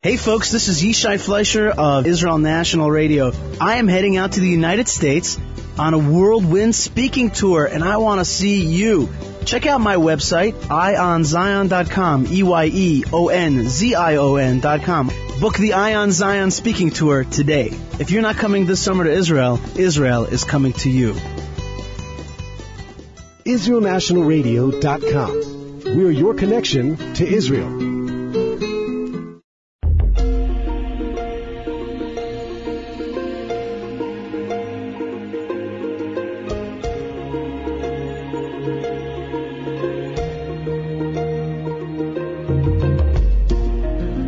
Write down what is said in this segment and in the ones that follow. Hey folks, this is Yishai Fleischer of Israel National Radio. I am heading out to the United States on a whirlwind speaking tour, and I want to see you. Check out my website, EyeOnZion.com, EyeOnZion.com. Book the Ion Zion speaking tour today. If you're not coming this summer to Israel, Israel is coming to you. IsraelNationalRadio.com. We're your connection to Israel.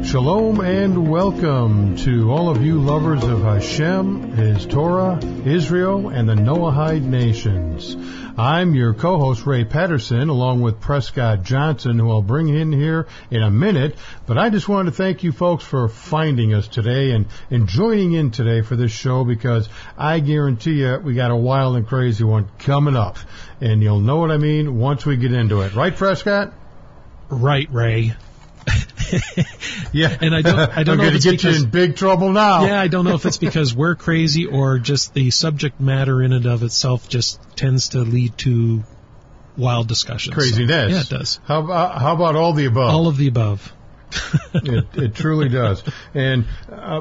Shalom and welcome to all of you lovers of Hashem, His Torah, Israel, and the Noahide Nations. I'm your co-host, Ray Patterson, along with Prescott Johnson, who I'll bring in here in a minute. But I just wanted to thank you folks for finding us today and joining in today for this show, because I guarantee you we got a wild and crazy one coming up. And you'll know what I mean once we get into it. Right, Prescott? Right, Ray. Yeah, and I don't know if it's because, you in big trouble now. Yeah, I don't know if it's because we're crazy or just the subject matter in and of itself just tends to lead to wild discussions. Craziness. So, yeah, it does. How about all the above? All of the above. It truly does. And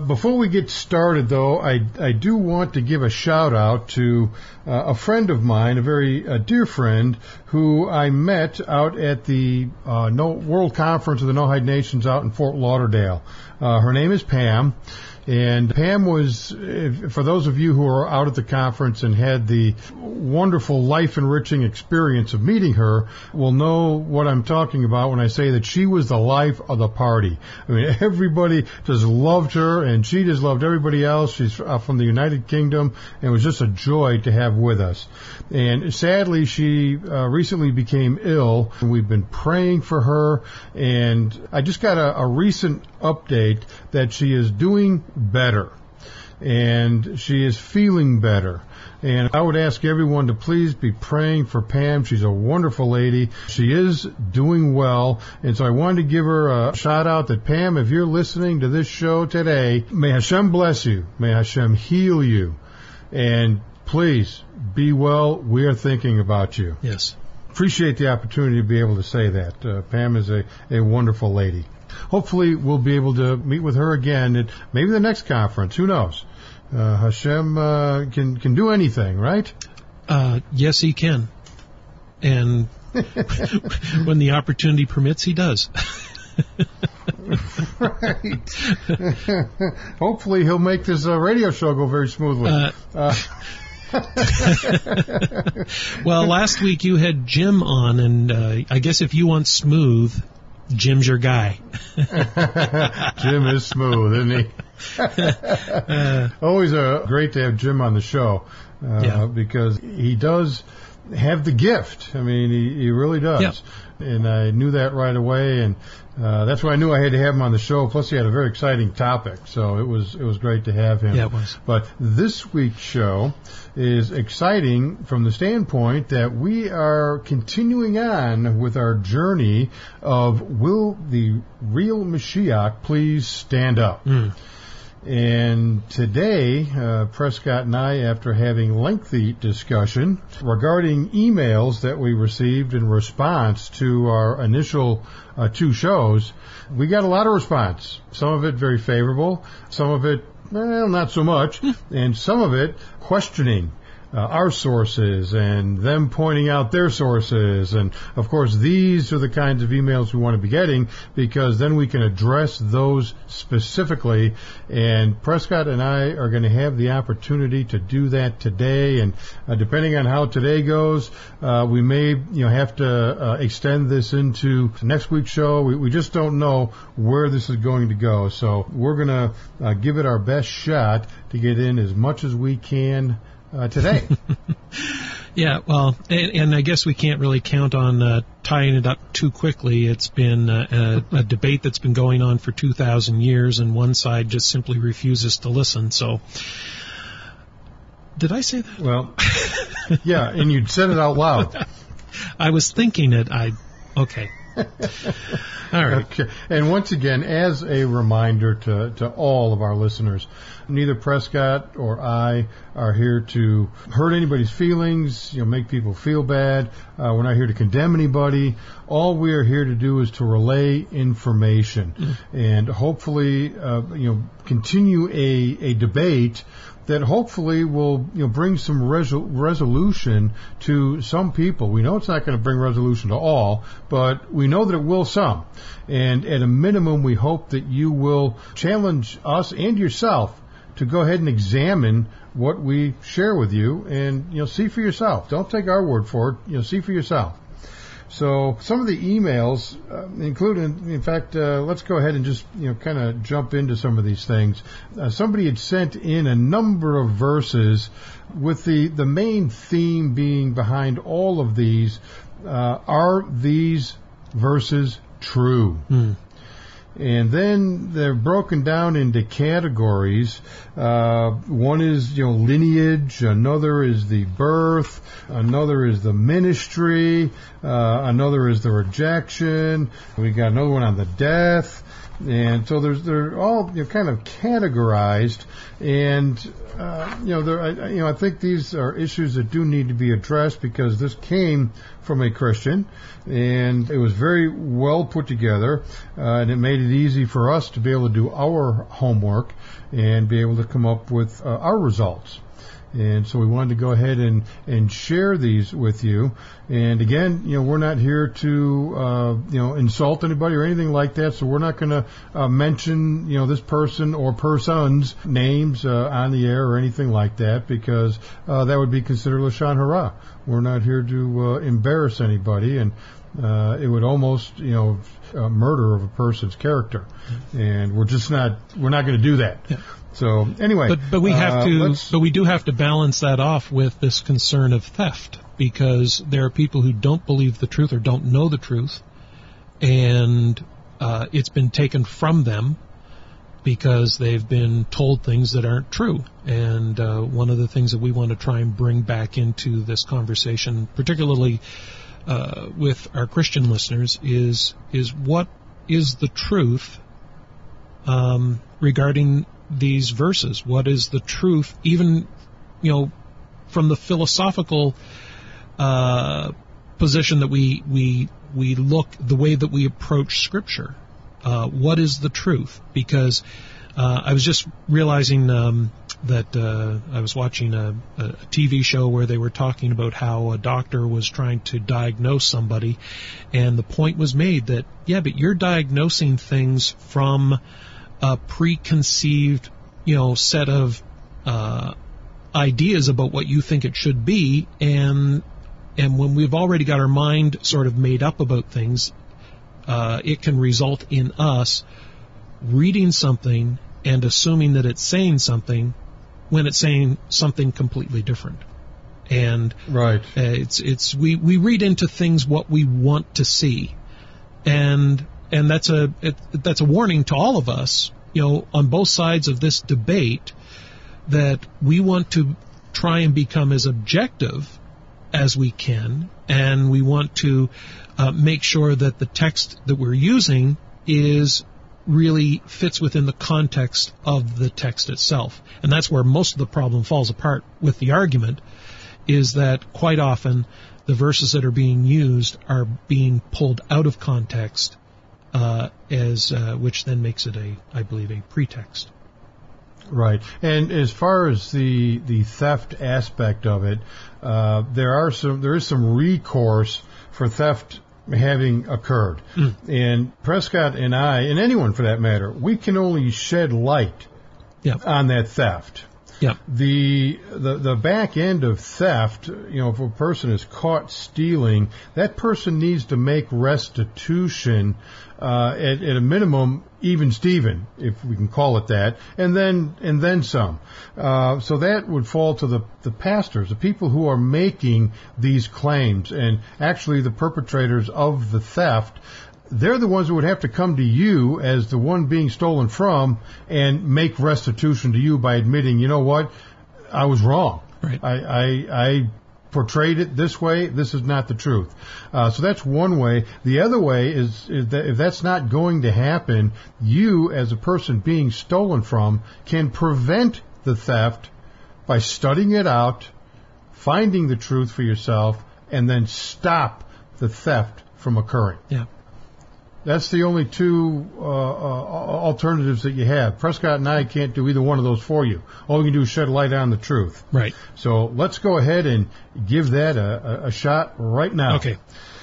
before we get started, though, I do want to give a shout-out to a friend of mine, a very dear friend, who I met out at the World Conference of the No Hide Nations out in Fort Lauderdale. Her name is Pam. And Pam was, for those of you who are out at the conference and had the wonderful, life-enriching experience of meeting her, will know what I'm talking about when I say that she was the life of the party. I mean, everybody just loved her, and she just loved everybody else. She's from the United Kingdom, and it was just a joy to have with us. And sadly, she recently became ill. We've been praying for her, and I just got a recent update that she is doing better, and she is feeling better. And I would ask everyone to please be praying for Pam. She's a wonderful lady. She is doing well. And so I wanted to give her a shout-out that, Pam, if you're listening to this show today, may Hashem bless you. May Hashem heal you. And please, be well. We are thinking about you. Yes. Appreciate the opportunity to be able to say that. Pam is a wonderful lady. Hopefully, we'll be able to meet with her again at maybe the next conference. Who knows? Hashem can do anything, right? Yes, he can. And when the opportunity permits, he does. Right. Hopefully, he'll make this radio show go very smoothly. Well, last week you had Jim on, and I guess if you want smooth, Jim's your guy. Jim is smooth, isn't he? Always great to have Jim on the show, yeah, because he does have the gift. I mean, he really does. Yep. And I knew that right away, and that's why I knew I had to have him on the show. Plus, he had a very exciting topic, so it was great to have him. Yeah, it was. But this week's show is exciting from the standpoint that we are continuing on with our journey of Will the Real Mashiach Please Stand Up? Mm. And today, Prescott and I, after having lengthy discussion regarding emails that we received in response to our initial two shows, we got a lot of response. Some of it very favorable, some of it, well, not so much, and some of it questioning our sources and them pointing out their sources. And, of course, these are the kinds of emails we want to be getting, because then we can address those specifically. And Prescott and I are going to have the opportunity to do that today. And depending on how today goes, we may have to extend this into next week's show. We just don't know where this is going to go. So we're going to give it our best shot to get in as much as we can today. Yeah, well, and I guess we can't really count on tying it up too quickly. It's been a debate that's been going on for 2,000 years, and one side just simply refuses to listen. So, did I say that? Well, yeah, and you said it out loud. I was thinking it. Okay. All right. Okay. And once again, as a reminder to all of our listeners, neither Prescott or I are here to hurt anybody's feelings, make people feel bad. We're not here to condemn anybody. All we are here to do is to relay information and hopefully, continue a debate that hopefully will bring some resolution to some people. We know it's not going to bring resolution to all, but we know that it will some. And at a minimum, we hope that you will challenge us and yourself to go ahead and examine what we share with you and see for yourself. Don't take our word for it. See for yourself. So some of the emails, including, in fact, let's go ahead and just, kind of jump into some of these things. Somebody had sent in a number of verses with the main theme being behind all of these. Are these verses true? And then they're broken down into categories. One is, lineage. Another is the birth. Another is the ministry. Another is the rejection. We got another one on the death. And so they're all kind of categorized. And, I think these are issues that do need to be addressed because this came from a Christian and it was very well put together. And it made it easy for us to be able to do our homework and be able to come up with our results. And so we wanted to go ahead and share these with you. And again, we're not here to, insult anybody or anything like that. So we're not going to mention, this person or person's names on the air or anything like that because that would be considered Lashon Hara. We're not here to embarrass anybody. And it would almost, murder of a person's character. And we're not going to do that. Yeah. So anyway, but we have to, but we do have to balance that off with this concern of theft, because there are people who don't believe the truth or don't know the truth, and it's been taken from them because they've been told things that aren't true. And one of the things that we want to try and bring back into this conversation, particularly with our Christian listeners, is what is the truth regarding these verses? What is the truth, even, from the philosophical position that we look, the way that we approach Scripture? What is the truth? Because I was just realizing that I was watching a TV show where they were talking about how a doctor was trying to diagnose somebody, and the point was made that, yeah, but you're diagnosing things from a preconceived, set of ideas about what you think it should be, and when we've already got our mind sort of made up about things, it can result in us reading something and assuming that it's saying something when it's saying something completely different. And right, it's we read into things what we want to see, and that's a warning to all of us, on both sides of this debate, that we want to try and become as objective as we can, and we want to make sure that the text that we're using really fits within the context of the text itself. And that's where most of the problem falls apart with the argument, is that quite often the verses that are being used are being pulled out of context, which then makes it I believe a pretext. Right. And as far as the theft aspect of it, there is some recourse for theft having occurred. And Prescott and I, and anyone for that matter, we can only shed light on that theft. Yeah. The back end of theft, if a person is caught stealing, that person needs to make restitution, at a minimum, even Steven, if we can call it that, and then some. So that would fall to the pastors, the people who are making these claims, and actually the perpetrators of the theft. They're the ones that would have to come to you as the one being stolen from and make restitution to you by admitting, you know what, I was wrong. Right. I portrayed it this way, this is not the truth. So that's one way. The other way is that if that's not going to happen, you as a person being stolen from can prevent the theft by studying it out, finding the truth for yourself, and then stop the theft from occurring. Yeah. That's the only two alternatives that you have. Prescott and I can't do either one of those for you. All we can do is shed light on the truth. Right. So let's go ahead and give that a shot right now. Okay.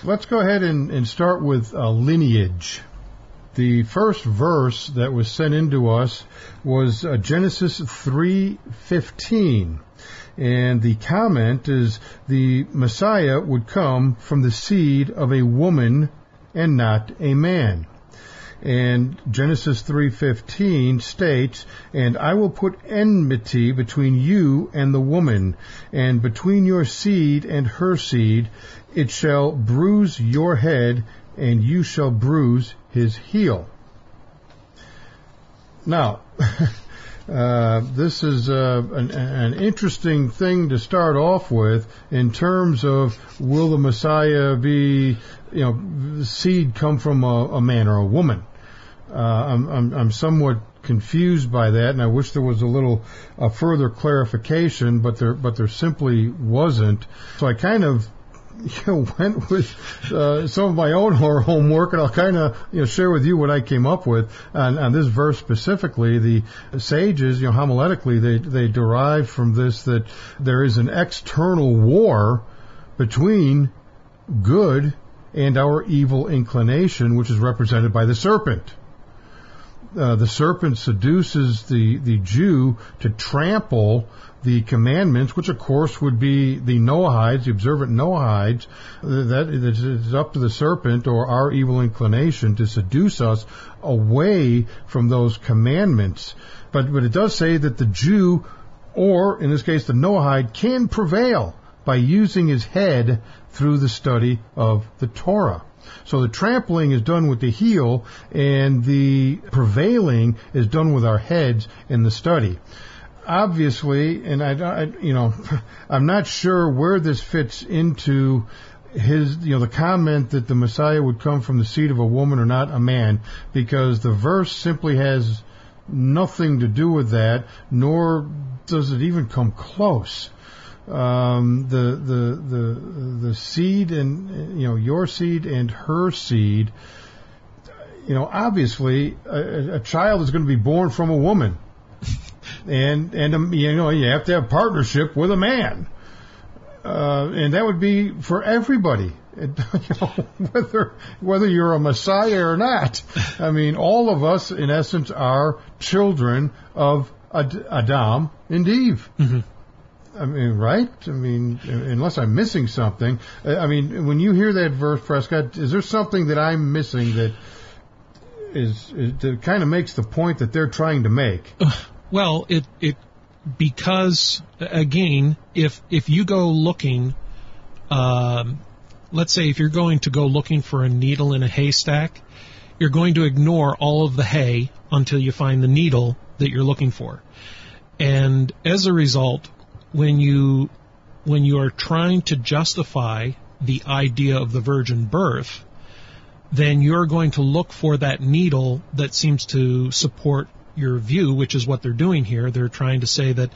Let's go ahead and start with lineage. The first verse that was sent in to us was Genesis 3:15. And the comment is, the Messiah would come from the seed of a woman and not a man. And Genesis 3:15 states, "And I will put enmity between you and the woman, and between your seed and her seed. It shall bruise your head, and you shall bruise his heel." Now, this is an interesting thing to start off with in terms of, will the Messiah be, seed come from a man or a woman? I'm somewhat confused by that, and I wish there was a little further clarification, but there simply wasn't. So I kind of went with some of my own homework, and I'll kind of share with you what I came up with on this verse specifically. The sages, homiletically, they derive from this that there is an external war between good and our evil inclination, which is represented by the serpent. The serpent seduces the Jew to trample the commandments, which of course would be the Noahides, the observant Noahides. That is up to the serpent or our evil inclination to seduce us away from those commandments. But it does say that the Jew, or in this case the Noahide, can prevail by using his head through the study of the Torah. So the trampling is done with the heel, and the prevailing is done with our heads in the study. Obviously, and I'm not sure where this fits into his, the comment that the Messiah would come from the seed of a woman or not a man, because the verse simply has nothing to do with that, nor does it even come close. The seed and, your seed and her seed, obviously a child is going to be born from a woman and, you have to have partnership with a man. And that would be for everybody, whether you're a Messiah or not. I mean, all of us in essence are children of Adam and Eve. Mm-hmm. I mean, right? I mean, unless I'm missing something. I mean, when you hear that verse, Prescott, is there something that I'm missing that is that kind of makes the point that they're trying to make? Well, it because again, if you go looking, let's say if you're going to go looking for a needle in a haystack, you're going to ignore all of the hay until you find the needle that you're looking for, and as a result, when you are trying to justify the idea of the virgin birth, then you're going to look for that needle that seems to support your view, which is what they're doing here. They're trying to say that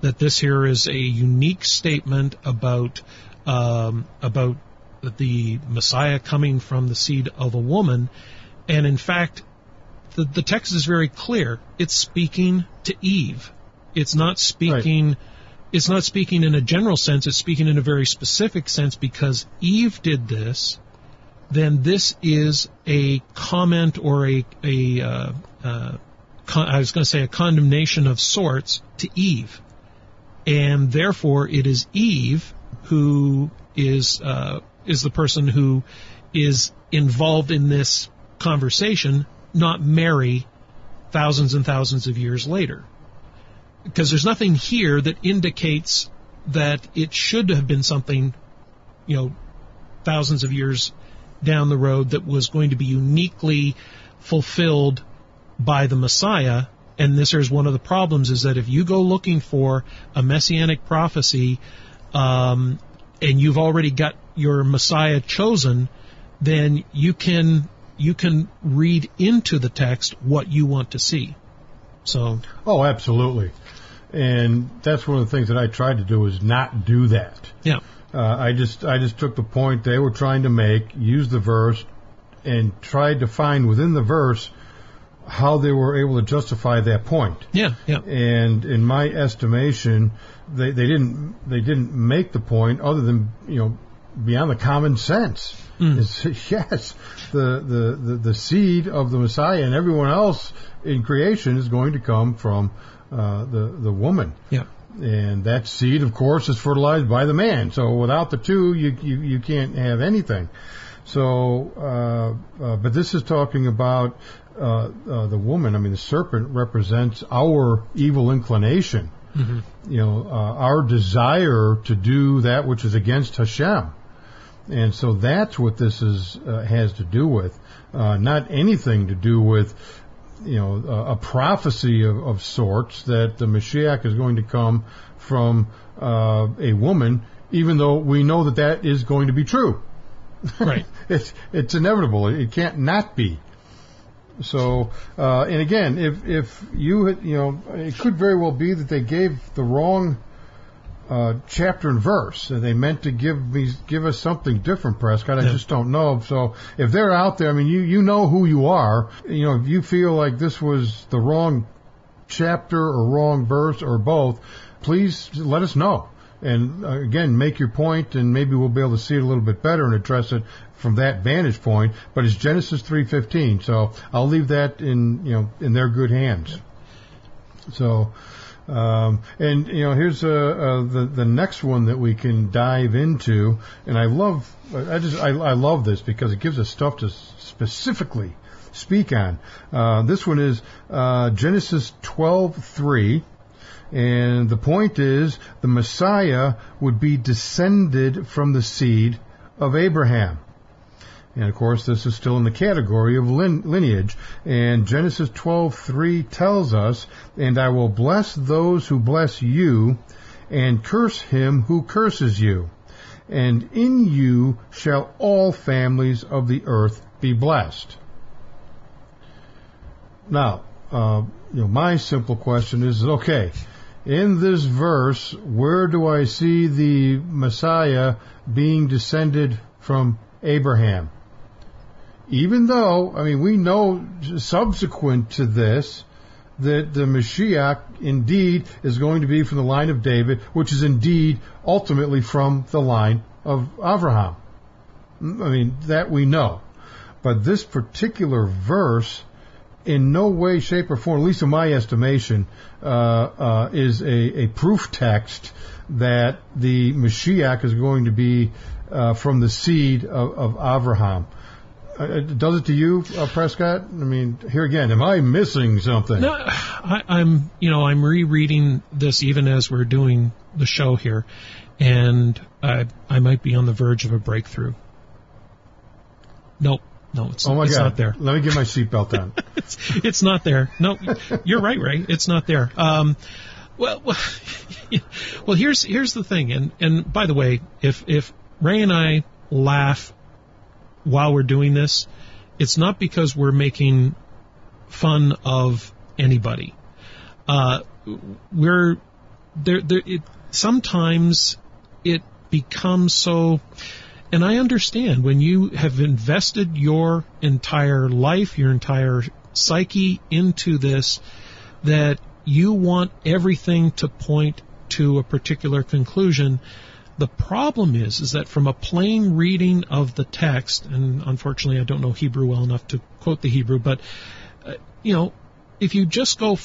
this here is a unique statement about the Messiah coming from the seed of a woman, and in fact, the text is very clear. It's speaking to Eve. It's not speaking. Right. It's not speaking in a general sense, it's speaking in a very specific sense, because Eve did this, then this is a comment or a condemnation of sorts to Eve. And therefore it is Eve who is the person who is involved in this conversation, not Mary, thousands and thousands of years later. Because there's nothing here that indicates that it should have been something, thousands of years down the road that was going to be uniquely fulfilled by the Messiah. And this is one of the problems, is that if you go looking for a messianic prophecy and you've already got your Messiah chosen, then you can read into the text what you want to see. So. Oh, absolutely. And that's one of the things that I tried to do is not do that. Yeah. I just took the point they were trying to make, used the verse, and tried to find within the verse how they were able to justify that point. Yeah, yeah. And in my estimation, they didn't make the point other than, you know, beyond the common sense. Mm. It's, yes, the seed of the Messiah and everyone else in creation is going to come from the woman. Yeah. And that seed, of course, is fertilized by the man. So without the two, you can't have anything. So, but this is talking about the woman. I mean, the serpent represents our evil inclination. Mm-hmm. You know, our desire to do that which is against Hashem. And so that's what this is has to do with, not anything to do with, you know, a prophecy of sorts that the Mashiach is going to come from a woman, even though we know that is going to be true. Right. It's inevitable. It can't not be. So, and again, if you had, you know, it could very well be that they gave the wrong chapter and verse, and they meant to give us something different, Prescott. I just don't know. So if they're out there, I mean, you know who you are. You know, if you feel like this was the wrong chapter or wrong verse or both, please let us know. And again, make your point, and maybe we'll be able to see it a little bit better and address it from that vantage point. But it's Genesis 3:15, so I'll leave that in their good hands. So, and you know, here's the next one that we can dive into, and I love this because it gives us stuff to specifically speak on. This one is Genesis 12:3. And the point is, the Messiah would be descended from the seed of Abraham. And, of course, this is still in the category of lineage. And Genesis 12:3 tells us, "And I will bless those who bless you, and curse him who curses you. And in you shall all families of the earth be blessed." Now, you know, my simple question is, okay, in this verse, where do I see the Messiah being descended from Abraham? Even though, I mean, we know subsequent to this that the Mashiach indeed is going to be from the line of David, which is indeed ultimately from the line of Abraham. I mean, that we know. But this particular verse, in no way, shape, or form, at least in my estimation, is a proof text that the Mashiach is going to be from the seed of Avraham. Does it to you, Prescott? I mean, here again, am I missing something? No, I'm rereading this even as we're doing the show here, and I might be on the verge of a breakthrough. Nope. No, it's not there. Let me get my seatbelt on. it's not there. No, you're right, Ray. It's not there. Well, here's the thing. And by the way, if Ray and I laugh while we're doing this, it's not because we're making fun of anybody. We're there. Sometimes it becomes so. And I understand when you have invested your entire life, your entire psyche into this, that you want everything to point to a particular conclusion. The problem is that from a plain reading of the text, and unfortunately I don't know Hebrew well enough to quote the Hebrew, but, you know, if you just go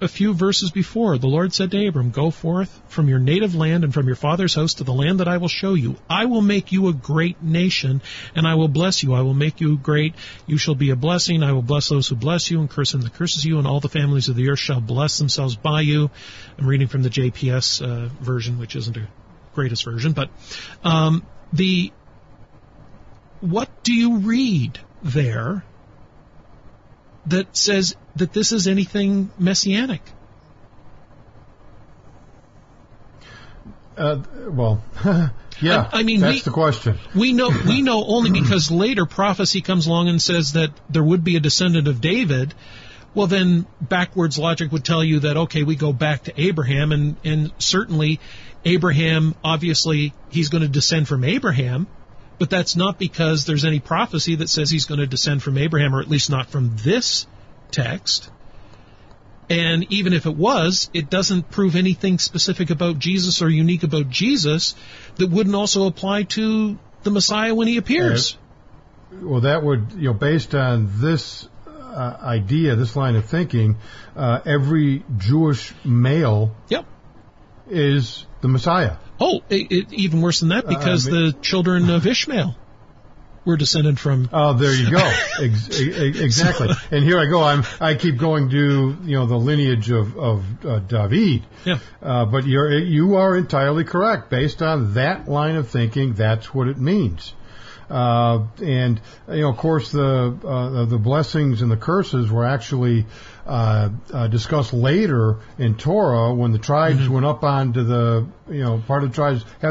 a few verses before, the Lord said to Abram, "Go forth from your native land and from your father's house to the land that I will show you. I will make you a great nation, and I will bless you. I will make you great. You shall be a blessing. I will bless those who bless you and curse him that curses you, and all the families of the earth shall bless themselves by you." I'm reading from the JPS version, which isn't the greatest version, but what do you read there that says that this is anything messianic? Yeah, I mean, that's the question. We know only because later prophecy comes along and says that there would be a descendant of David. Well, then backwards logic would tell you that, okay, we go back to Abraham, and certainly Abraham, obviously, he's going to descend from Abraham, but that's not because there's any prophecy that says he's going to descend from Abraham, or at least not from this text. And even if it was, it doesn't prove anything specific about Jesus or unique about Jesus that wouldn't also apply to the Messiah when he appears. Well, that would, based on this idea, this line of thinking, every Jewish male is the Messiah. Oh, even worse than that, because the children of Ishmael were descended from. Oh, there you go. Exactly. And here I go. I keep going to the lineage of David. Yeah. But you are entirely correct. Based on that line of thinking, that's what it means. And of course, the blessings and the curses were actually discussed later in Torah when the tribes went up onto the, half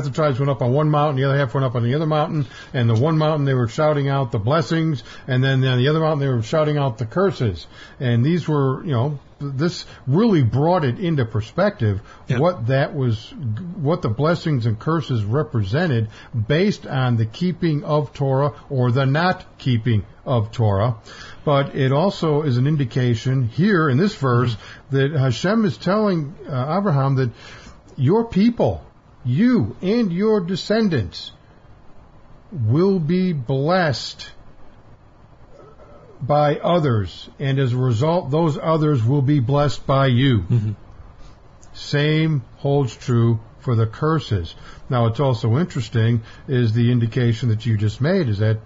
the tribes went up on one mountain, the other half went up on the other mountain, and the one mountain they were shouting out the blessings, and then on the other mountain they were shouting out the curses. And these were, this really brought it into perspective what the blessings and curses represented based on the keeping of Torah or the not keeping of Torah. But it also is an indication here in this verse that Hashem is telling Abraham that your people, you and your descendants, will be blessed by others, and as a result, those others will be blessed by you. Mm-hmm. Same holds true for the curses. Now, it's also interesting is the indication that you just made is that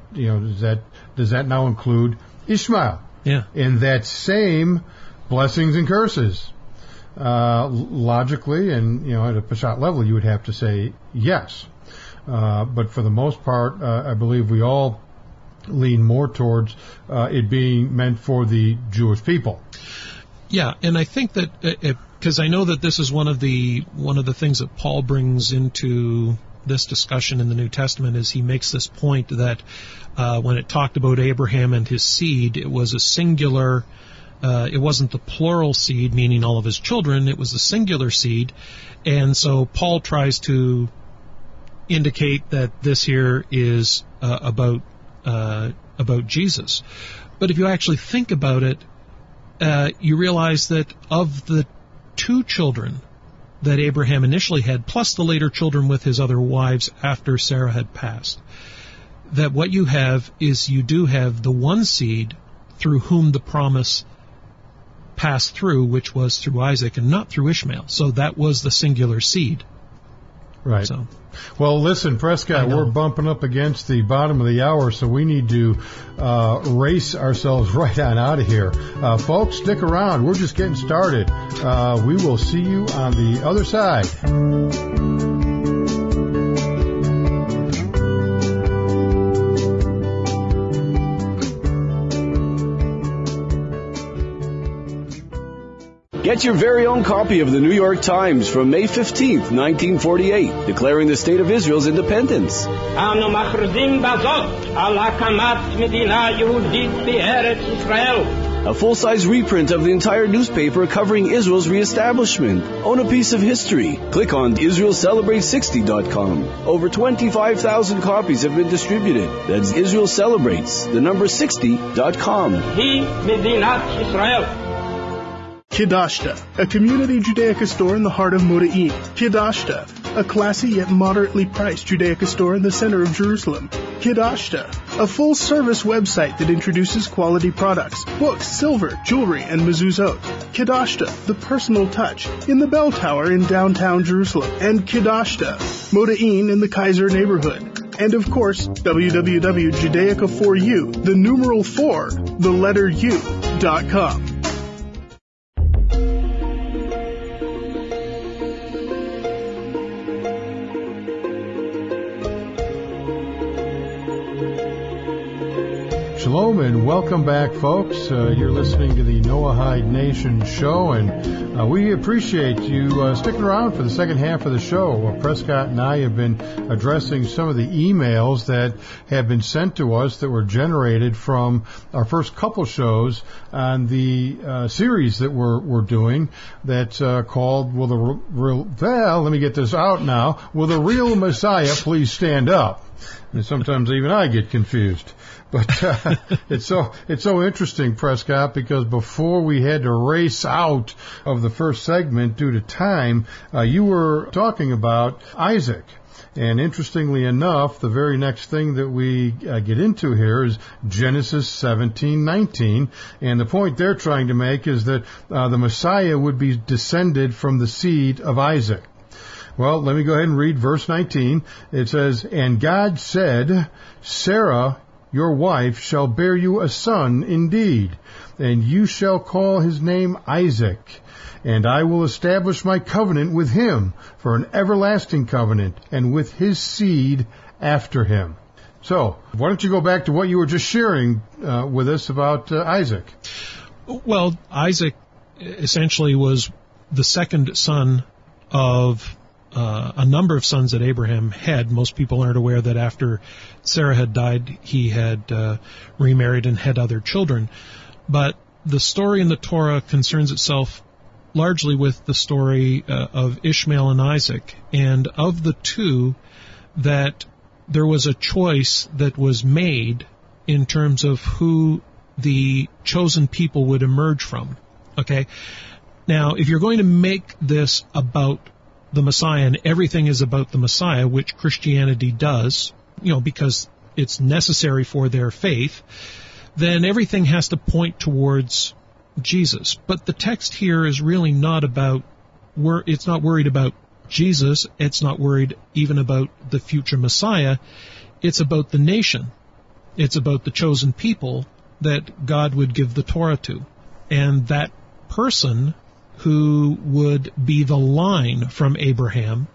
does that now include Ishmael? Yeah. In that same blessings and curses, logically and at a Peshat level, you would have to say yes. But for the most part, I believe we all lean more towards it being meant for the Jewish people. Yeah, and I think that because I know that this is one of the things that Paul brings into this discussion in the New Testament is he makes this point that when it talked about Abraham and his seed, it was a singular. It wasn't the plural seed, meaning all of his children. It was the singular seed, and so Paul tries to indicate that this here is about Jesus. But if you actually think about it, you realize that of the two children that Abraham initially had, plus the later children with his other wives after Sarah had passed, that what you have is you do have the one seed through whom the promise passed through, which was through Isaac and not through Ishmael. So that was the singular seed. Right. So. Well, listen, Prescott, we're bumping up against the bottom of the hour, so we need to race ourselves right on out of here. Folks, stick around. We're just getting started. We will see you on the other side. Get your very own copy of the New York Times from May 15th, 1948, declaring the state of Israel's independence. A full-size reprint of the entire newspaper covering Israel's reestablishment. Own a piece of history. Click on IsraelCelebrates60.com. Over 25,000 copies have been distributed. That's IsraelCelebrates60.com. He Medinat Israel. Kidashta, a community Judaica store in the heart of Moda'in. Kidashta, a classy yet moderately priced Judaica store in the center of Jerusalem. Kidashta, a full-service website that introduces quality products, books, silver, jewelry, and mezuzot. Kidashta, the personal touch, in the bell tower in downtown Jerusalem. And Kidashta, Moda'in in the Kaiser neighborhood. And of course, www.judaica4u, the numeral 4, the letter U.com. Shalom and welcome back, folks. You're listening to the Noahide Nation show, and we appreciate you sticking around for the second half of the show. Well, Prescott and I have been addressing some of the emails that have been sent to us that were generated from our first couple shows on the series that we're doing that's called Will the Real... Well, let me get this out now. Will the Real Messiah Please Stand Up? And sometimes even I get confused. But it's so interesting, Prescott, because before we had to race out of the first segment due to time, you were talking about Isaac. And interestingly enough, the very next thing that we get into here is Genesis 17:19, and the point they're trying to make is that the Messiah would be descended from the seed of Isaac. Well, let me go ahead and read verse 19. It says, "And God said, Sarah, your wife, shall bear you a son indeed, and you shall call his name Isaac. And I will establish my covenant with him for an everlasting covenant, and with his seed after him." So, why don't you go back to what you were just sharing with us about Isaac? Well, Isaac essentially was the second son of a number of sons that Abraham had. Most people aren't aware that after Sarah had died, he had remarried and had other children. But the story in the Torah concerns itself largely with the story of Ishmael and Isaac. And of the two, that there was a choice that was made in terms of who the chosen people would emerge from. Okay? Now, if you're going to make this about the Messiah, and everything is about the Messiah, which Christianity does, you know, because it's necessary for their faith, then everything has to point towards Jesus. But the text here is really not about, it's not worried about Jesus, it's not worried even about the future Messiah, it's about the nation, it's about the chosen people that God would give the Torah to. And that person who would be the line from Abraham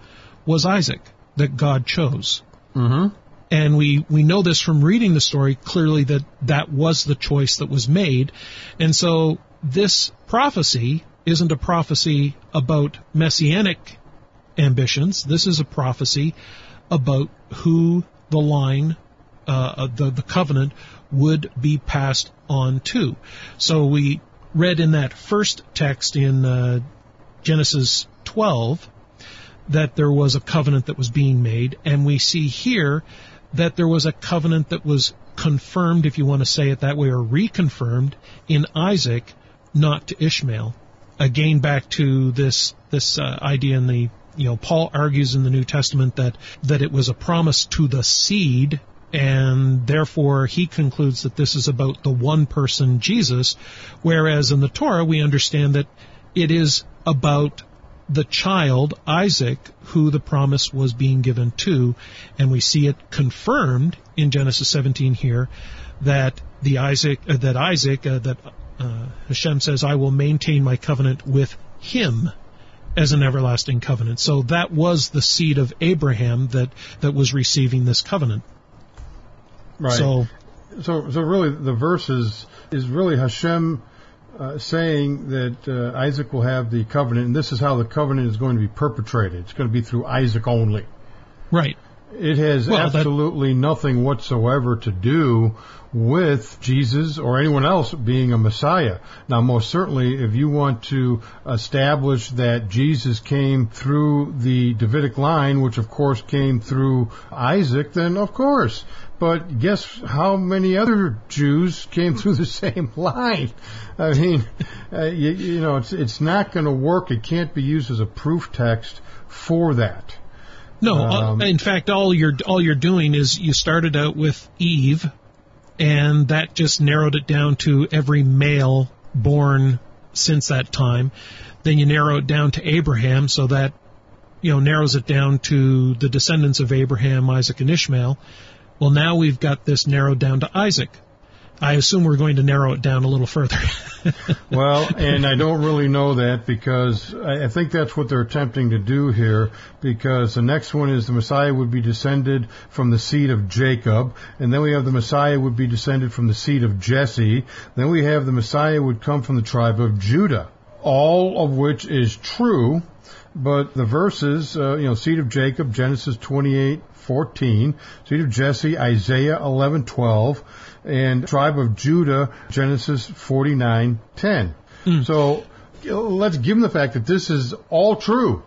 was Isaac, that God chose. Mm-hmm. And we know this from reading the story clearly, that that was the choice that was made. And so this prophecy isn't a prophecy about messianic ambitions. This is a prophecy about who the line, the covenant, would be passed on to. So we read in that first text in Genesis 12 that there was a covenant that was being made, and we see here that there was a covenant that was confirmed, if you want to say it that way, or reconfirmed in Isaac, not to Ishmael. Again, back to this idea in the, you know, Paul argues in the New Testament that it was a promise to the seed, and therefore he concludes that this is about the one person, Jesus, whereas in the Torah we understand that it is about the child, Isaac, who the promise was being given to, and we see it confirmed in Genesis 17 here that Hashem says, "I will maintain my covenant with him as an everlasting covenant." So that was the seed of Abraham that was receiving this covenant. Right. So really the verse is really Hashem saying that Isaac will have the covenant, and this is how the covenant is going to be perpetrated. It's going to be through Isaac only. Right. It has absolutely nothing whatsoever to do with Jesus or anyone else being a Messiah. Now, most certainly, if you want to establish that Jesus came through the Davidic line, which, of course, came through Isaac, then, of course. But guess how many other Jews came through the same line? I mean, you know, it's not going to work. It can't be used as a proof text for that. No, in fact, all you're doing is you started out with Eve, and that just narrowed it down to every male born since that time. Then you narrow it down to Abraham, so that, you know, narrows it down to the descendants of Abraham, Isaac, and Ishmael. Well, now we've got this narrowed down to Isaac. I assume we're going to narrow it down a little further. Well, and I don't really know that, because I think that's what they're attempting to do here, because the next one is the Messiah would be descended from the seed of Jacob, and then we have the Messiah would be descended from the seed of Jesse, then we have the Messiah would come from the tribe of Judah, all of which is true, but the verses, seed of Jacob, Genesis 28:14, seed of Jesse, Isaiah 11:12, and tribe of Judah, Genesis 49:10. So let's give them the fact that this is all true.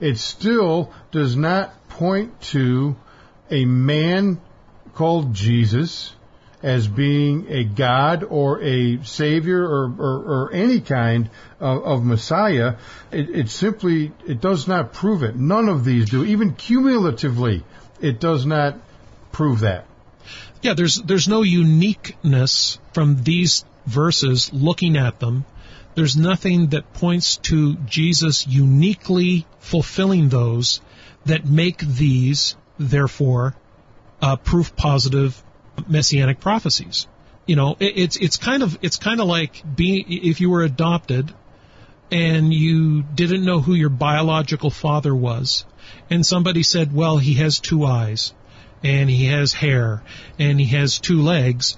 It still does not point to a man called Jesus as being a God or a Savior or any kind of Messiah. It simply does not prove it. None of these do. Even cumulatively, it does not prove that. Yeah, there's no uniqueness from these verses looking at them. There's nothing that points to Jesus uniquely fulfilling those that make these, therefore, proof positive messianic prophecies. It's kind of like being, if you were adopted and you didn't know who your biological father was, and somebody said, well, he has two eyes, and he has hair, and he has two legs.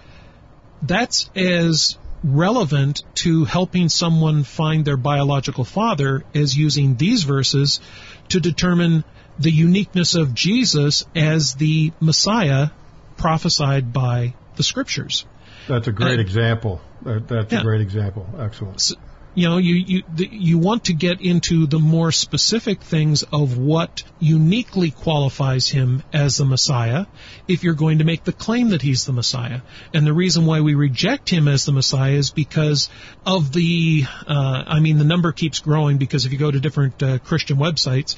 That's as relevant to helping someone find their biological father as using these verses to determine the uniqueness of Jesus as the Messiah prophesied by the Scriptures. That's a great example. A great example. Excellent. So, you want to get into the more specific things of what uniquely qualifies him as the Messiah if you're going to make the claim that he's the Messiah. And the reason why we reject him as the Messiah is because of the number keeps growing, because if you go to different Christian websites,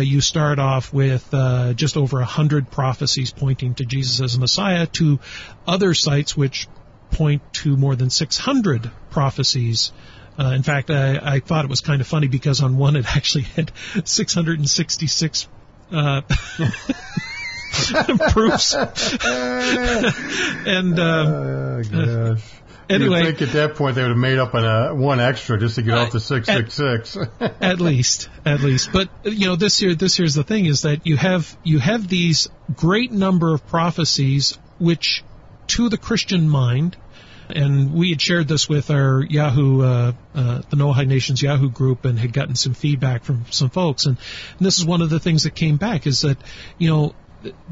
you start off with just over 100 prophecies pointing to Jesus as a Messiah, to other sites which point to more than 600 prophecies. In fact, I thought it was kind of funny because on one it actually had 666 proofs. And gosh. Anyway, you'd think at that point they would have made up one extra just to get off the 666. At least. But this here's the thing, is that you have these great number of prophecies which, to the Christian mind. And we had shared this with our Yahoo, the Noahide Nation's Yahoo group, and had gotten some feedback from some folks. And this is one of the things that came back, is that,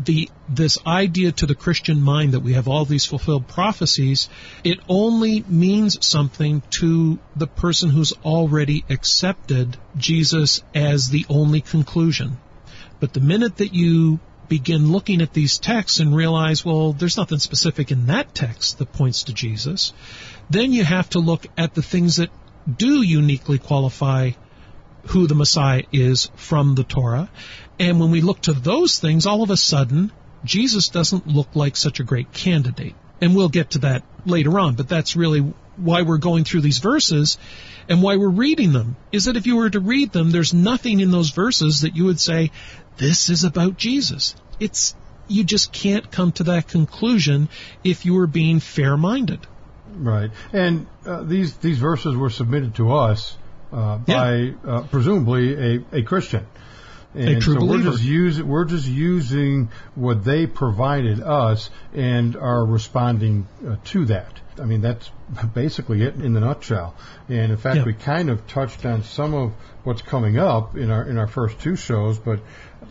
this idea to the Christian mind that we have all these fulfilled prophecies, it only means something to the person who's already accepted Jesus as the only conclusion. But the minute that you begin looking at these texts and realize, well, there's nothing specific in that text that points to Jesus, then you have to look at the things that do uniquely qualify who the Messiah is from the Torah. And when we look to those things, all of a sudden, Jesus doesn't look like such a great candidate. And we'll get to that later on, but that's really why we're going through these verses and why we're reading them, is that if you were to read them, there's nothing in those verses that you would say, this is about Jesus. You just can't come to that conclusion if you were being fair-minded. Right. And these verses were submitted to us by presumably a Christian. And a true believer. We're just using what they provided us and are responding to that. I mean, that's basically it in the nutshell. And in fact, we kind of touched on some of what's coming up in our first two shows. But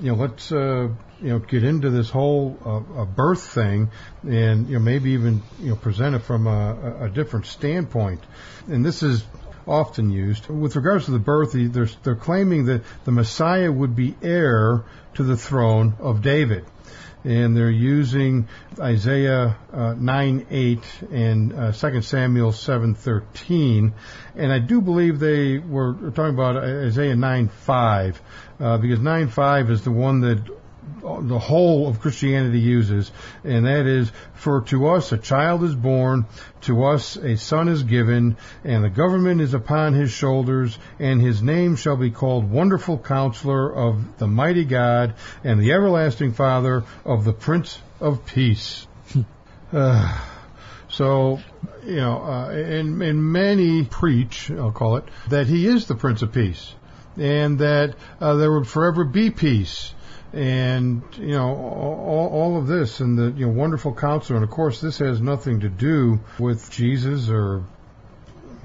let's get into this whole birth thing, and maybe even present it from a different standpoint. And this is often used with regards to the birth. They're claiming that the Messiah would be heir to the throne of David. And they're using Isaiah 9:8 and 2 Samuel 7:13, and I do believe they were talking about Isaiah 9:5, because 9:5 is the one that the whole of Christianity uses, and that is, for to us a child is born, to us a son is given, and the government is upon his shoulders, and his name shall be called Wonderful Counselor of the Mighty God, and the Everlasting Father, of the Prince of Peace. So, you know, and many preach, I'll call it, that he is the Prince of Peace, and that there would forever be peace, and, you know, all of this, and the, you know, wonderful counsel. And, of course, this has nothing to do with Jesus or,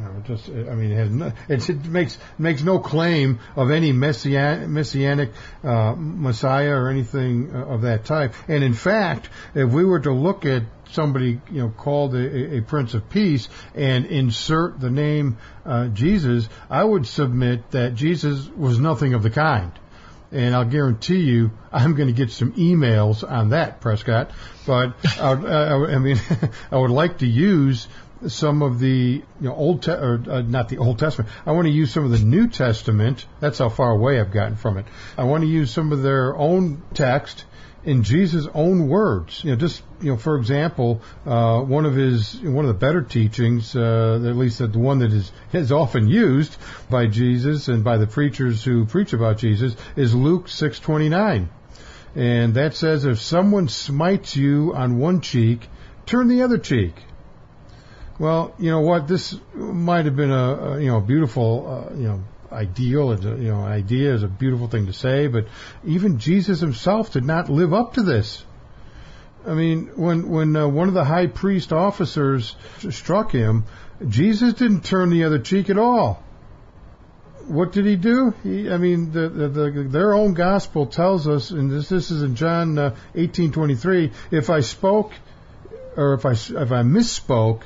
you know, just, I mean, it makes no claim of any messianic Messiah or anything of that type. And in fact, if we were to look at somebody, you know, called a Prince of Peace and insert the name Jesus, I would submit that Jesus was nothing of the kind. And I'll guarantee you, I'm going to get some emails on that, Prescott. But I would like to use some of the, you know, not the Old Testament. I want to use some of the New Testament. That's how far away I've gotten from it. I want to use some of their own text in Jesus' own words. You know, just, you know, for example, one of the better teachings, at least the one that is often used by Jesus and by the preachers who preach about Jesus, is Luke 6:29, and that says, "If someone smites you on one cheek, turn the other cheek." Well, you know what? This might have been a you know, beautiful ideal, and you know, idea is a beautiful thing to say, but even Jesus himself did not live up to this. I mean, when one of the high priest officers struck him, Jesus didn't turn the other cheek at all. What did he do? Their own gospel tells us, and this is in John 18:23. If I misspoke,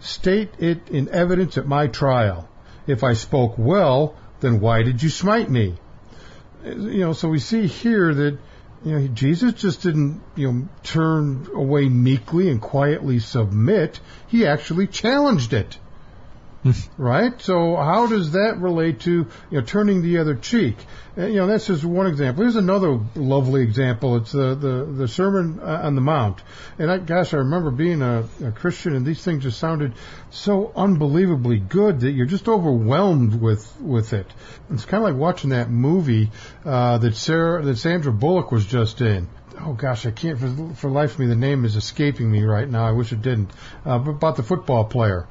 state it in evidence at my trial. If I spoke well, then why did you smite me? You know, so we see here that, you know, Jesus just didn't, you know, turn away meekly and quietly submit. He actually challenged it, right? So how does that relate to, you know, turning the other cheek? And, you know, that's just one example. Here's another lovely example. It's the Sermon on the Mount. And I remember being a Christian, and these things just sounded so unbelievably good that you're just overwhelmed with it. It's kind of like watching that movie that Sandra Bullock was just in. Oh gosh, I can't for life of me. The name is escaping me right now. I wish it didn't. But about the football player.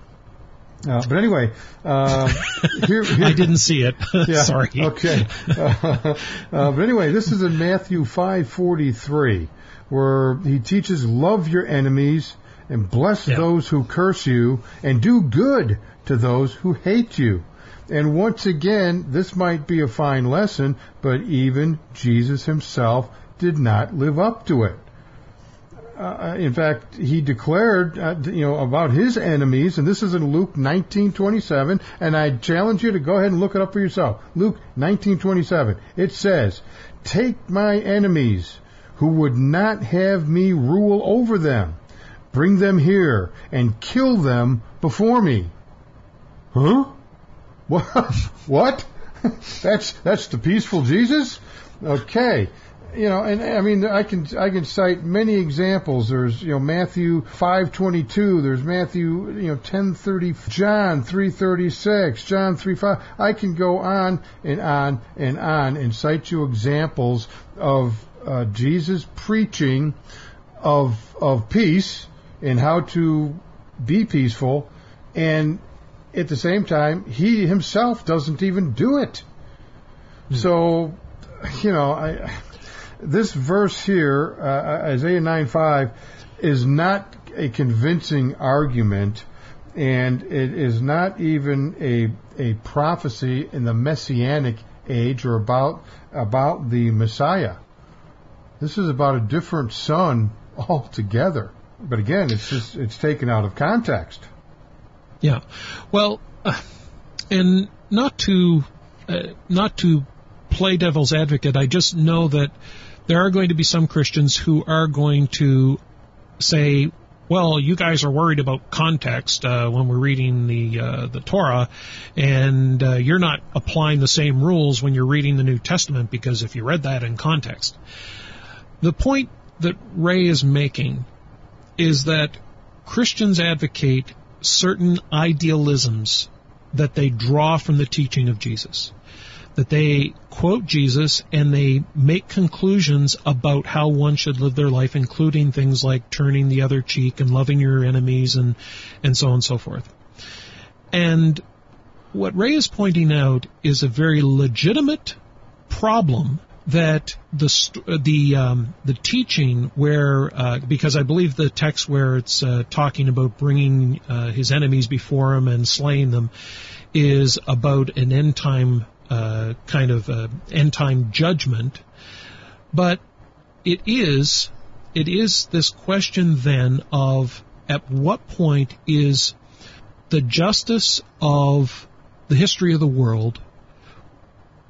But anyway, here, I didn't see it. Yeah, sorry. Okay. But anyway, this is in Matthew 5:43, where he teaches, "Love your enemies and bless those who curse you, and do good to those who hate you." And once again, this might be a fine lesson, but even Jesus himself did not live up to it. In fact, he declared, about his enemies, and this is in Luke 19:27. And I challenge you to go ahead and look it up for yourself. Luke 19:27. It says, "Take my enemies who would not have me rule over them, bring them here and kill them before me." Huh? What? What? That's the peaceful Jesus? Okay. You know, and I mean, I can cite many examples. There's, you know, Matthew 5:22. There's Matthew, 10:30, John 3:36, John 3:5. I can go on and on and on and cite you examples of Jesus preaching of peace and how to be peaceful, and at the same time, he himself doesn't even do it. So, you know, This verse here, Isaiah 9:5, is not a convincing argument, and it is not even a prophecy in the Messianic age or about the Messiah. This is about a different son altogether. But again, it's taken out of context. Yeah. Well, and not to play devil's advocate, I just know that there are going to be some Christians who are going to say, well, you guys are worried about context when we're reading the Torah, and you're not applying the same rules when you're reading the New Testament, because if you read that in context. The point that Ray is making is that Christians advocate certain idealisms that they draw from the teaching of Jesus, that they quote Jesus and they make conclusions about how one should live their life, including things like turning the other cheek and loving your enemies and so on and so forth. And what Ray is pointing out is a very legitimate problem that the teaching where, because I believe the text where it's talking about bringing his enemies before him and slaying them is about an end time kind of end time judgment, but it is this question then of at what point is the justice of the history of the world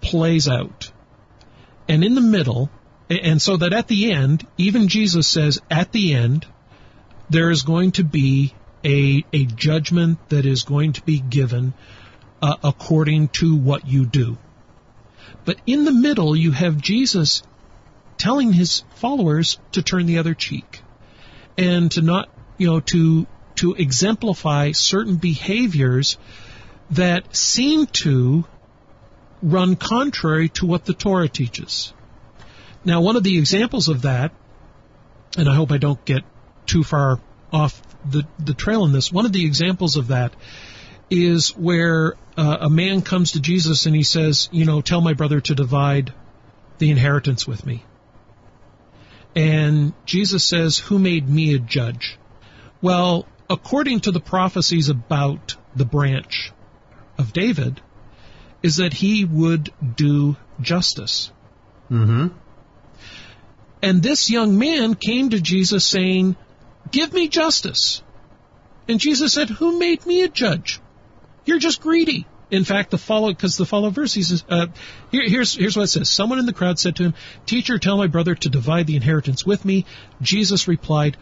plays out. And in the middle, and so that at the end, even Jesus says at the end, there is going to be a judgment that is going to be given according to what you do. But in the middle, you have Jesus telling his followers to turn the other cheek and to not, to exemplify certain behaviors that seem to run contrary to what the Torah teaches. Now, one of the examples of that, and I hope I don't get too far off the trail on this, one of the examples of that is where a man comes to Jesus and he says, tell my brother to divide the inheritance with me. And Jesus says, who made me a judge? Well, according to the prophecies about the branch of David, is that he would do justice. Mm-hmm. And this young man came to Jesus saying, give me justice. And Jesus said, who made me a judge? You're just greedy. In fact, the follow verse, he says, here's what it says. Someone in the crowd said to him, teacher, tell my brother to divide the inheritance with me. Jesus replied,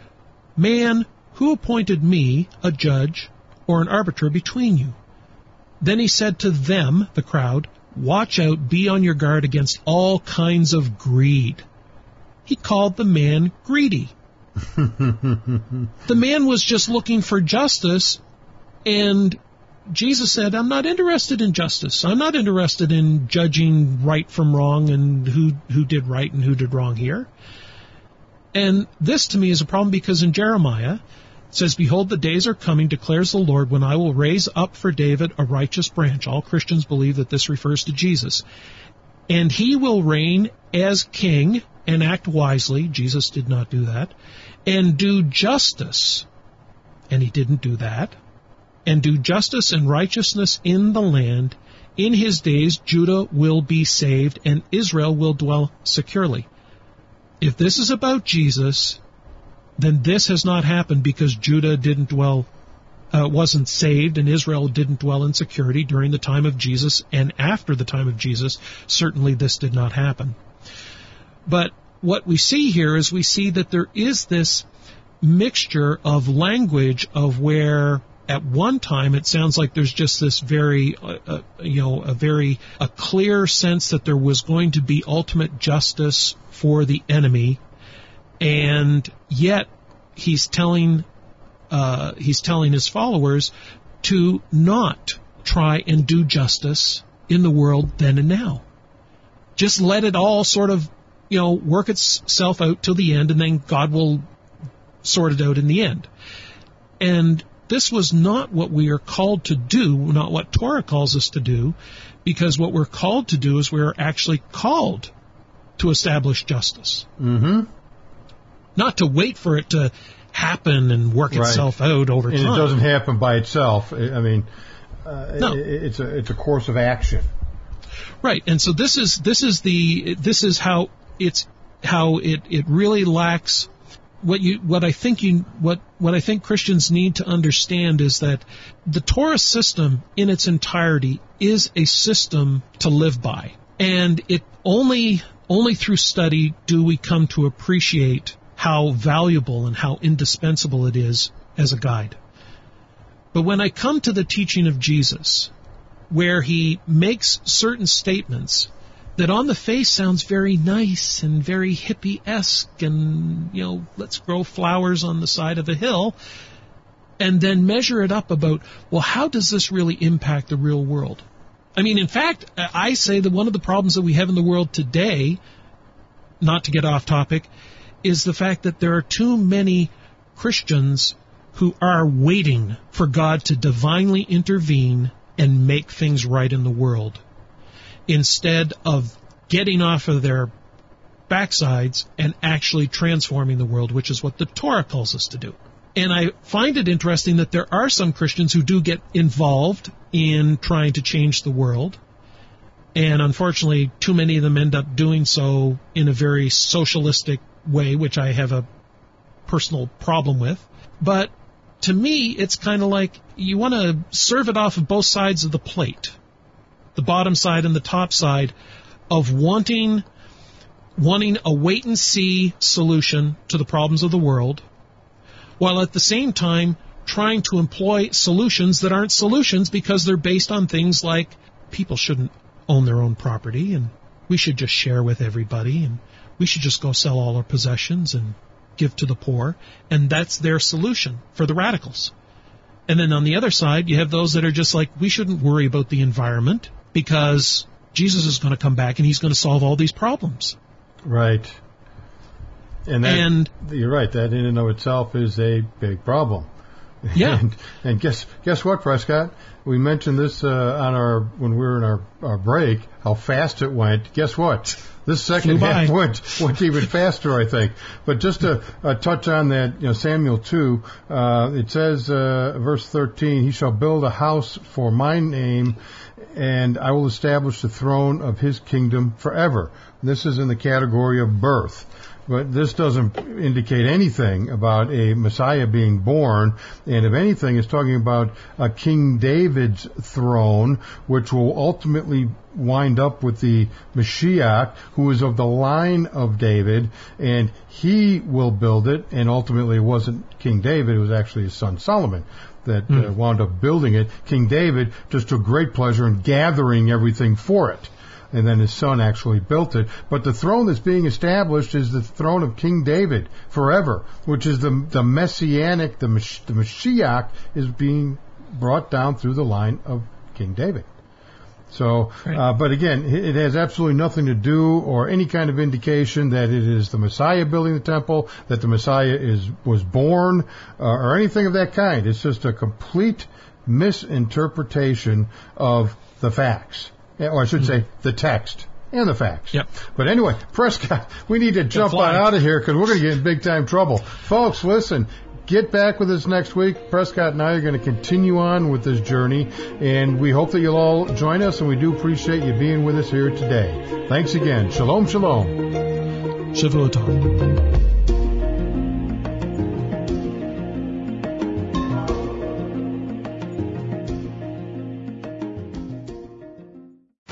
man, who appointed me a judge or an arbiter between you? Then he said to them, the crowd, watch out, be on your guard against all kinds of greed. He called the man greedy. The man was just looking for justice, and Jesus said, I'm not interested in justice. I'm not interested in judging right from wrong and who did right and who did wrong here. And this to me is a problem because in Jeremiah, it says, behold, the days are coming, declares the Lord, when I will raise up for David a righteous branch. All Christians believe that this refers to Jesus. And he will reign as king and act wisely. Jesus did not do that. And do justice. And he didn't do that. And do justice and righteousness in the land. In his days, Judah will be saved and Israel will dwell securely. If this is about Jesus, then this has not happened because Judah wasn't saved, and Israel didn't dwell in security during the time of Jesus, and after the time of Jesus, certainly this did not happen. But what we see here is we see that there is this mixture of language of where at one time it sounds like there's just this very, a clear sense that there was going to be ultimate justice for the enemy. And yet he's telling his followers to not try and do justice in the world then and now. Just let it all sort of, work itself out till the end, and then God will sort it out in the end. And this was not what we are called to do, not what Torah calls us to do, because what we're called to do is we're actually called to establish justice. Mm-hmm. Not to wait for it to happen and work itself out over time. And it doesn't happen by itself. I mean, no. It's a course of action. Right. And so this is how it really lacks what I think Christians need to understand is that the Torah system in its entirety is a system to live by. And it only through study do we come to appreciate how valuable and how indispensable it is as a guide. But when I come to the teaching of Jesus, where he makes certain statements that on the face sounds very nice and very hippie-esque and, let's grow flowers on the side of a hill, and then measure it up about, well, how does this really impact the real world? I mean, in fact, I say that one of the problems that we have in the world today, not to get off topic, is the fact that there are too many Christians who are waiting for God to divinely intervene and make things right in the world, instead of getting off of their backsides and actually transforming the world, which is what the Torah calls us to do. And I find it interesting that there are some Christians who do get involved in trying to change the world. And unfortunately, too many of them end up doing so in a very socialistic way, which I have a personal problem with. But to me, it's kind of like you want to serve it off of both sides of the plate, the bottom side and the top side, of wanting a wait-and-see solution to the problems of the world, while at the same time trying to employ solutions that aren't solutions because they're based on things like people shouldn't own their own property, and we should just share with everybody, and we should just go sell all our possessions and give to the poor. And that's their solution for the radicals. And then on the other side, you have those that are just like, we shouldn't worry about the environment because Jesus is going to come back and he's going to solve all these problems. Right. And you're right. That in and of itself is a big problem. Yeah. And guess what, Prescott? We mentioned this when we were in our break, how fast it went. Guess what? This second half went even faster, I think. But just to touch on that, Samuel 2, it says, verse 13, "He shall build a house for my name, and I will establish the throne of his kingdom forever." This is in the category of birth. But this doesn't indicate anything about a Messiah being born. And if anything, it's talking about a King David's throne, which will ultimately wind up with the Mashiach, who is of the line of David, and he will build it. And ultimately, it wasn't King David. It was actually his son Solomon that wound up building it. King David just took great pleasure in gathering everything for it. And then his son actually built it. But the throne that's being established is the throne of King David forever, which is the Messianic, the Mashiach is being brought down through the line of King David. So, right. But again, it has absolutely nothing to do or any kind of indication that it is the Messiah building the temple, that the Messiah was born, or anything of that kind. It's just a complete misinterpretation of the facts. Or I should say the text and the facts. Yep. But anyway, Prescott, we need to jump on out of here because we're going to get in big-time trouble. Folks, listen, get back with us next week. Prescott and I are going to continue on with this journey, and we hope that you'll all join us, and we do appreciate you being with us here today. Thanks again. Shalom, shalom. Shavuot tov.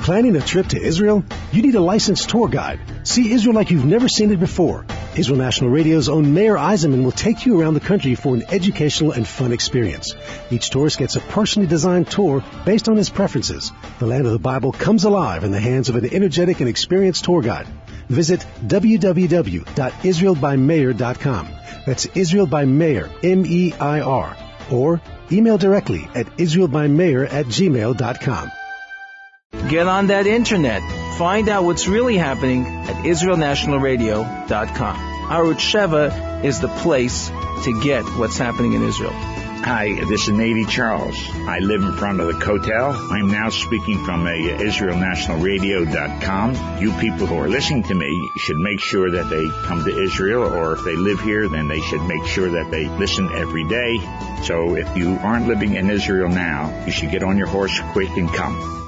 Planning a trip to Israel? You need a licensed tour guide. See Israel like you've never seen it before. Israel National Radio's own Mayor Eisenman will take you around the country for an educational and fun experience. Each tourist gets a personally designed tour based on his preferences. The land of the Bible comes alive in the hands of an energetic and experienced tour guide. Visit www.israelbymayor.com. That's Israel by Mayor, M-E-I-R. Or email directly at israelbymayor@gmail.com. Get on that internet. Find out what's really happening at IsraelNationalRadio.com. Arutz Sheva is the place to get what's happening in Israel. Hi, this is Navy Charles. I live in front of the Kotel. I'm now speaking from IsraelNationalRadio.com. You people who are listening to me should make sure that they come to Israel, or if they live here, then they should make sure that they listen every day. So if you aren't living in Israel now, you should get on your horse quick and come.